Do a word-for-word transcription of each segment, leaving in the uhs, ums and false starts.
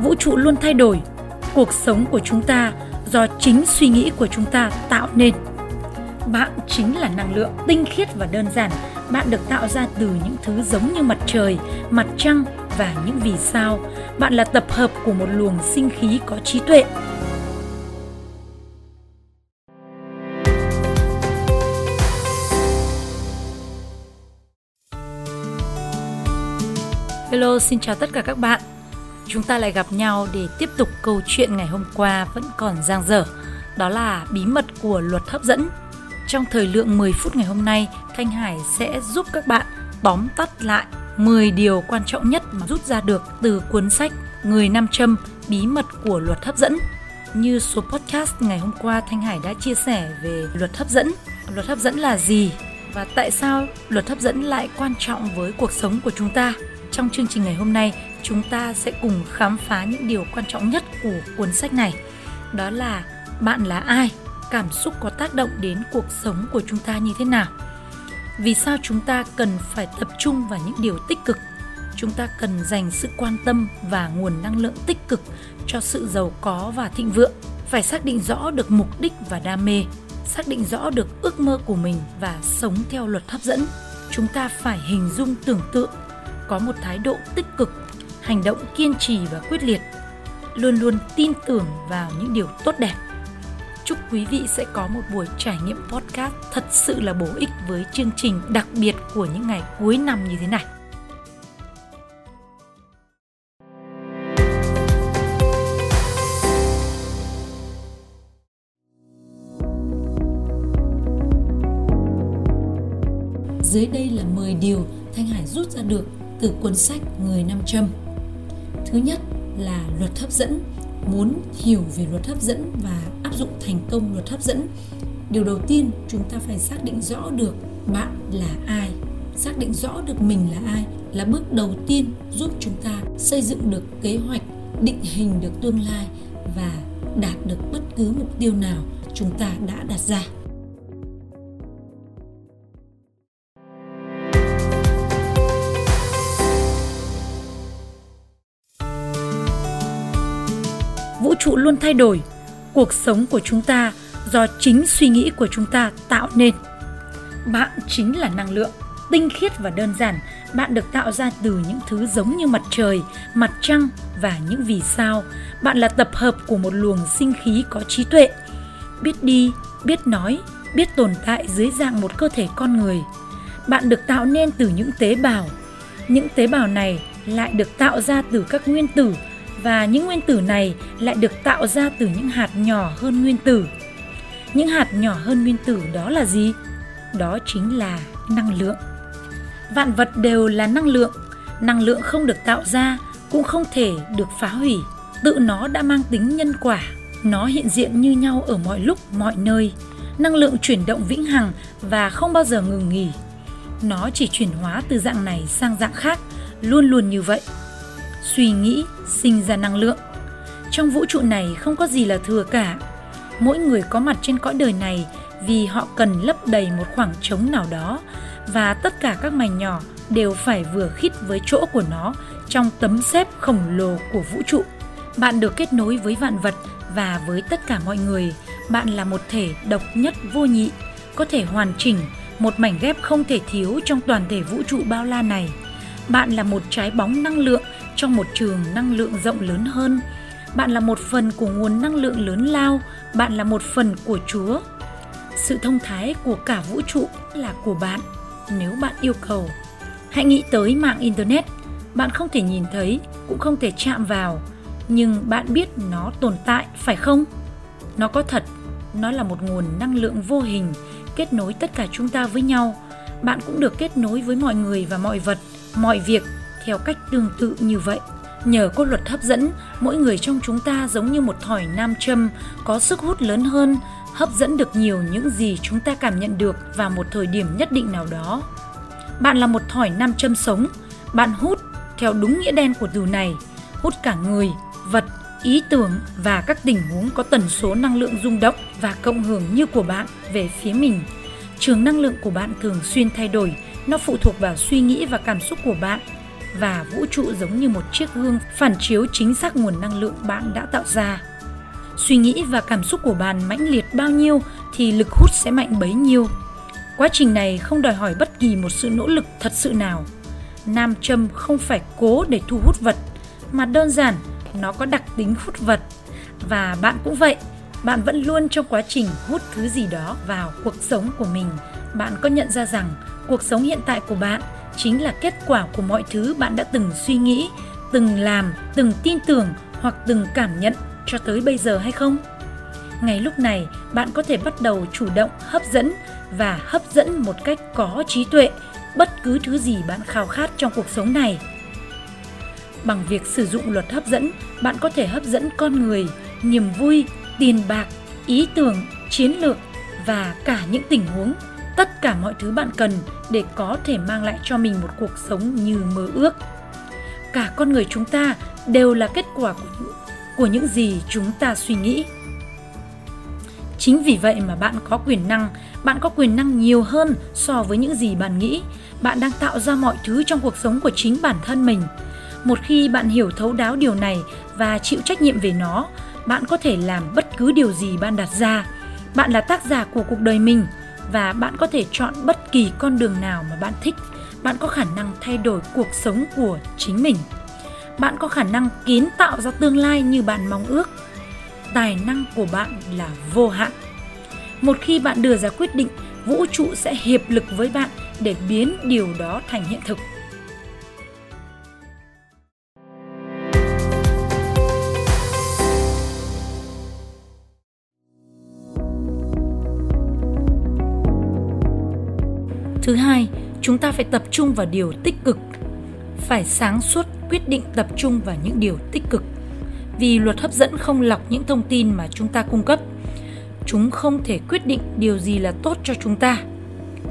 vũ trụ luôn thay đổi, cuộc sống của chúng ta do chính suy nghĩ của chúng ta tạo nên. Bạn chính là năng lượng tinh khiết và đơn giản. Bạn được tạo ra từ những thứ giống như mặt trời, mặt trăng và những vì sao. Bạn là tập hợp của một luồng sinh khí có trí tuệ. Hello, xin chào tất cả các bạn. Chúng ta lại gặp nhau để tiếp tục câu chuyện ngày hôm qua vẫn còn dang dở. Đó là bí mật của luật hấp dẫn. Trong thời lượng mười phút ngày hôm nay, Thanh Hải sẽ giúp các bạn tóm tắt lại mười điều quan trọng nhất mà rút ra được từ cuốn sách Người Nam Châm, bí mật của luật hấp dẫn. Như số podcast ngày hôm qua, Thanh Hải đã chia sẻ về luật hấp dẫn. Luật hấp dẫn là gì? Và tại sao luật hấp dẫn lại quan trọng với cuộc sống của chúng ta? Trong chương trình ngày hôm nay, chúng ta sẽ cùng khám phá những điều quan trọng nhất của cuốn sách này. Đó là bạn là ai? Cảm xúc có tác động đến cuộc sống của chúng ta như thế nào? Vì sao chúng ta cần phải tập trung vào những điều tích cực? Chúng ta cần dành sự quan tâm và nguồn năng lượng tích cực cho sự giàu có và thịnh vượng. Phải xác định rõ được mục đích và đam mê, xác định rõ được ước mơ của mình và sống theo luật hấp dẫn. Chúng ta phải hình dung tưởng tượng, có một thái độ tích cực, hành động kiên trì và quyết liệt, luôn luôn tin tưởng vào những điều tốt đẹp. Chúc quý vị sẽ có một buổi trải nghiệm podcast thật sự là bổ ích với chương trình đặc biệt của những ngày cuối năm như thế này. Dưới đây là mười điều Thanh Hải rút ra được từ cuốn sách Người Nam Châm. Thứ nhất là luật hấp dẫn. Muốn hiểu về luật hấp dẫn và áp dụng thành công luật hấp dẫn, điều đầu tiên chúng ta phải xác định rõ được bạn là ai. Xác định rõ được mình là ai là bước đầu tiên giúp chúng ta xây dựng được kế hoạch, định hình được tương lai và đạt được bất cứ mục tiêu nào chúng ta đã đặt ra. Vũ trụ luôn thay đổi, cuộc sống của chúng ta do chính suy nghĩ của chúng ta tạo nên. Bạn chính là năng lượng tinh khiết và đơn giản. Bạn được tạo ra từ những thứ giống như mặt trời, mặt trăng và những vì sao. Bạn là tập hợp của một luồng sinh khí có trí tuệ, biết đi, biết nói, biết tồn tại dưới dạng một cơ thể con người. Bạn được tạo nên từ những tế bào. Những tế bào này lại được tạo ra từ các nguyên tử, và những nguyên tử này lại được tạo ra từ những hạt nhỏ hơn nguyên tử. Những hạt nhỏ hơn nguyên tử đó là gì? Đó chính là năng lượng. Vạn vật đều là năng lượng. Năng lượng không được tạo ra, cũng không thể được phá hủy. Tự nó đã mang tính nhân quả. Nó hiện diện như nhau ở mọi lúc, mọi nơi. Năng lượng chuyển động vĩnh hằng và không bao giờ ngừng nghỉ. Nó chỉ chuyển hóa từ dạng này sang dạng khác, luôn luôn như vậy. Suy nghĩ sinh ra năng lượng. Trong vũ trụ này không có gì là thừa cả. Mỗi người có mặt trên cõi đời này vì họ cần lấp đầy một khoảng trống nào đó, và tất cả các mảnh nhỏ đều phải vừa khít với chỗ của nó trong tấm xếp khổng lồ của vũ trụ. Bạn được kết nối với vạn vật và với tất cả mọi người. Bạn là một thể độc nhất vô nhị, có thể hoàn chỉnh, một mảnh ghép không thể thiếu trong toàn thể vũ trụ bao la này. Bạn là một trái bóng năng lượng trong một trường năng lượng rộng lớn hơn. Bạn là một phần của nguồn năng lượng lớn lao. Bạn là một phần của Chúa. Sự thông thái của cả vũ trụ là của bạn, nếu bạn yêu cầu. Hãy nghĩ tới mạng Internet. Bạn không thể nhìn thấy, cũng không thể chạm vào. Nhưng bạn biết nó tồn tại, phải không? Nó có thật. Nó là một nguồn năng lượng vô hình, kết nối tất cả chúng ta với nhau. Bạn cũng được kết nối với mọi người và mọi vật, mọi việc theo cách tương tự như vậy. Nhờ có luật hấp dẫn, mỗi người trong chúng ta giống như một thỏi nam châm có sức hút lớn hơn, hấp dẫn được nhiều những gì chúng ta cảm nhận được vào một thời điểm nhất định nào đó. Bạn là một thỏi nam châm sống. Bạn hút, theo đúng nghĩa đen của từ này, hút cả người, vật, ý tưởng và các tình huống có tần số năng lượng rung động và cộng hưởng như của bạn về phía mình. Trường năng lượng của bạn thường xuyên thay đổi, nó phụ thuộc vào suy nghĩ và cảm xúc của bạn. và vũ trụ giống như một chiếc gương phản chiếu chính xác nguồn năng lượng bạn đã tạo ra. Suy nghĩ và cảm xúc của bạn mãnh liệt bao nhiêu thì lực hút sẽ mạnh bấy nhiêu. Quá trình này không đòi hỏi bất kỳ một sự nỗ lực thật sự nào. Nam châm không phải cố để thu hút vật, mà đơn giản nó có đặc tính hút vật. Và bạn cũng vậy, bạn vẫn luôn trong quá trình hút thứ gì đó vào cuộc sống của mình. Bạn có nhận ra rằng cuộc sống hiện tại của bạn chính là kết quả của mọi thứ bạn đã từng suy nghĩ, từng làm, từng tin tưởng hoặc từng cảm nhận cho tới bây giờ hay không? Ngay lúc này, bạn có thể bắt đầu chủ động hấp dẫn và hấp dẫn một cách có trí tuệ bất cứ thứ gì bạn khao khát trong cuộc sống này. Bằng việc sử dụng luật hấp dẫn, bạn có thể hấp dẫn con người, niềm vui, tiền bạc, ý tưởng, chiến lược và cả những tình huống, tất cả mọi thứ bạn cần để có thể mang lại cho mình một cuộc sống như mơ ước. Cả con người chúng ta đều là kết quả của, của những gì chúng ta suy nghĩ. Chính vì vậy mà bạn có quyền năng, bạn có quyền năng nhiều hơn so với những gì bạn nghĩ. Bạn đang tạo ra mọi thứ trong cuộc sống của chính bản thân mình. Một khi bạn hiểu thấu đáo điều này và chịu trách nhiệm về nó, bạn có thể làm bất cứ điều gì bạn đặt ra. Bạn là tác giả của cuộc đời mình và bạn có thể chọn bất kỳ con đường nào mà bạn thích. Bạn có khả năng thay đổi cuộc sống của chính mình. Bạn có khả năng kiến tạo ra tương lai như bạn mong ước. Tài năng của bạn là vô hạn. Một khi bạn đưa ra quyết định, vũ trụ sẽ hiệp lực với bạn để biến điều đó thành hiện thực. Thứ hai, chúng ta phải tập trung vào điều tích cực. Phải sáng suốt quyết định tập trung vào những điều tích cực. Vì luật hấp dẫn không lọc những thông tin mà chúng ta cung cấp. Chúng không thể quyết định điều gì là tốt cho chúng ta.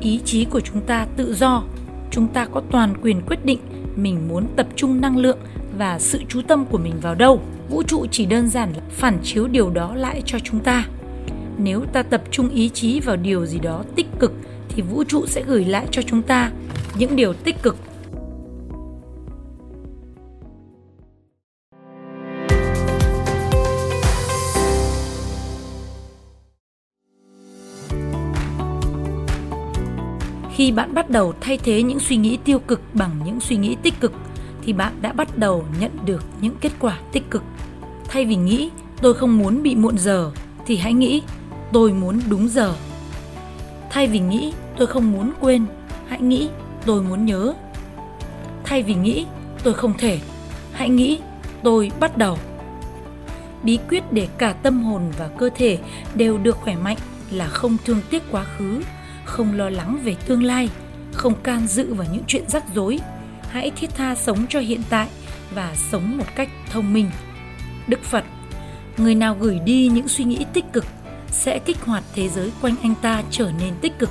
Ý chí của chúng ta tự do. Chúng ta có toàn quyền quyết định mình muốn tập trung năng lượng và sự chú tâm của mình vào đâu. Vũ trụ chỉ đơn giản là phản chiếu điều đó lại cho chúng ta. Nếu ta tập trung ý chí vào điều gì đó tích cực thì vũ trụ sẽ gửi lại cho chúng ta những điều tích cực. Khi bạn bắt đầu thay thế những suy nghĩ tiêu cực bằng những suy nghĩ tích cực thì bạn đã bắt đầu nhận được những kết quả tích cực. Thay vì nghĩ tôi không muốn bị muộn giờ thì hãy nghĩ tôi muốn đúng giờ. Thay vì nghĩ tôi không muốn quên, hãy nghĩ tôi muốn nhớ. Thay vì nghĩ tôi không thể, hãy nghĩ tôi bắt đầu. Bí quyết để cả tâm hồn và cơ thể đều được khỏe mạnh là không thương tiếc quá khứ, không lo lắng về tương lai, không can dự vào những chuyện rắc rối. Hãy thiết tha sống cho hiện tại và sống một cách thông minh. Đức Phật, người nào gửi đi những suy nghĩ tích cực sẽ kích hoạt thế giới quanh anh ta trở nên tích cực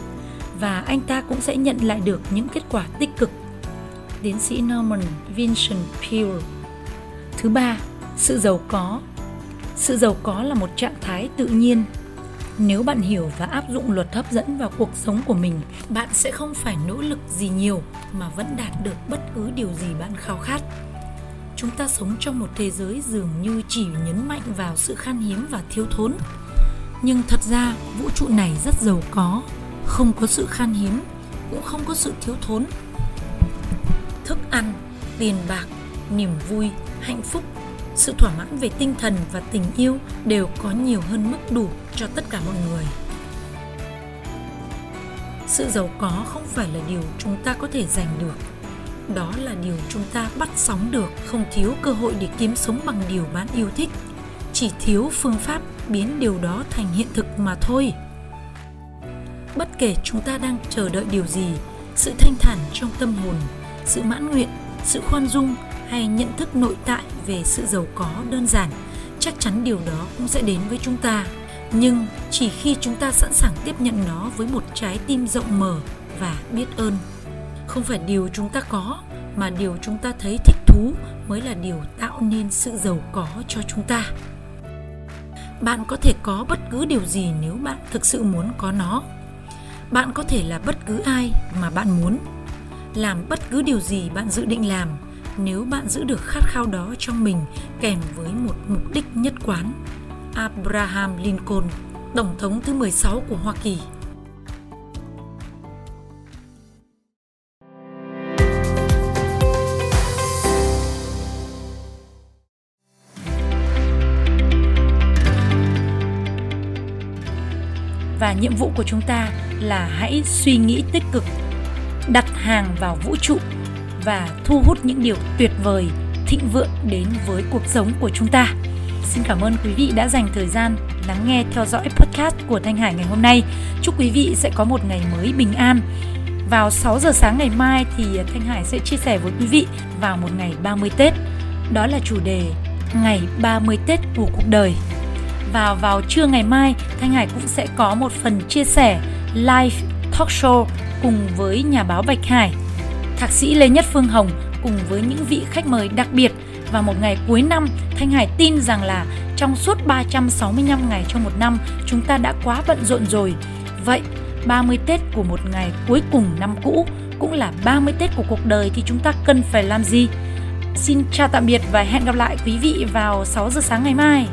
và anh ta cũng sẽ nhận lại được những kết quả tích cực. Tiến sĩ Norman Vincent Peale. Thứ ba, sự giàu có. Sự giàu có là một trạng thái tự nhiên. Nếu bạn hiểu và áp dụng luật hấp dẫn vào cuộc sống của mình, bạn sẽ không phải nỗ lực gì nhiều mà vẫn đạt được bất cứ điều gì bạn khao khát. Chúng ta sống trong một thế giới dường như chỉ nhấn mạnh vào sự khan hiếm và thiếu thốn. Nhưng thật ra vũ trụ này rất giàu có, không có sự khan hiếm, cũng không có sự thiếu thốn. Thức ăn, tiền bạc, niềm vui, hạnh phúc, sự thỏa mãn về tinh thần và tình yêu đều có nhiều hơn mức đủ cho tất cả mọi người. Sự giàu có không phải là điều chúng ta có thể giành được. Đó là điều chúng ta bắt sóng được, không thiếu cơ hội để kiếm sống bằng điều bạn yêu thích. Chỉ thiếu phương pháp biến điều đó thành hiện thực mà thôi. Bất kể chúng ta đang chờ đợi điều gì, sự thanh thản trong tâm hồn, sự mãn nguyện, sự khoan dung hay nhận thức nội tại về sự giàu có đơn giản, chắc chắn điều đó cũng sẽ đến với chúng ta. Nhưng chỉ khi chúng ta sẵn sàng tiếp nhận nó với một trái tim rộng mở và biết ơn. Không phải điều chúng ta có, mà điều chúng ta thấy thích thú mới là điều tạo nên sự giàu có cho chúng ta. Bạn có thể có bất cứ điều gì nếu bạn thực sự muốn có nó. Bạn có thể là bất cứ ai mà bạn muốn, làm bất cứ điều gì bạn dự định làm nếu bạn giữ được khát khao đó trong mình kèm với một mục đích nhất quán. Abraham Lincoln, Tổng thống thứ mười sáu của Hoa Kỳ. Và nhiệm vụ của chúng ta là hãy suy nghĩ tích cực, đặt hàng vào vũ trụ và thu hút những điều tuyệt vời, thịnh vượng đến với cuộc sống của chúng ta. Xin cảm ơn quý vị đã dành thời gian lắng nghe theo dõi podcast của Thanh Hải ngày hôm nay. Chúc quý vị sẽ có một ngày mới bình an. Vào sáu giờ sáng ngày mai thì Thanh Hải sẽ chia sẻ với quý vị vào một ngày ba mươi Tết. Đó là chủ đề ngày ba mươi Tết của cuộc đời. Và vào trưa ngày mai, Thanh Hải cũng sẽ có một phần chia sẻ live talk show cùng với nhà báo Bạch Hải, thạc sĩ Lê Nhất Phương Hồng cùng với những vị khách mời đặc biệt. Và một ngày cuối năm, Thanh Hải tin rằng là trong suốt ba trăm sáu mươi lăm ngày trong một năm, chúng ta đã quá bận rộn rồi. Vậy, ba mươi Tết của một ngày cuối cùng năm cũ cũng là ba mươi Tết của cuộc đời thì chúng ta cần phải làm gì? Xin chào tạm biệt và hẹn gặp lại quý vị vào sáu giờ sáng ngày mai.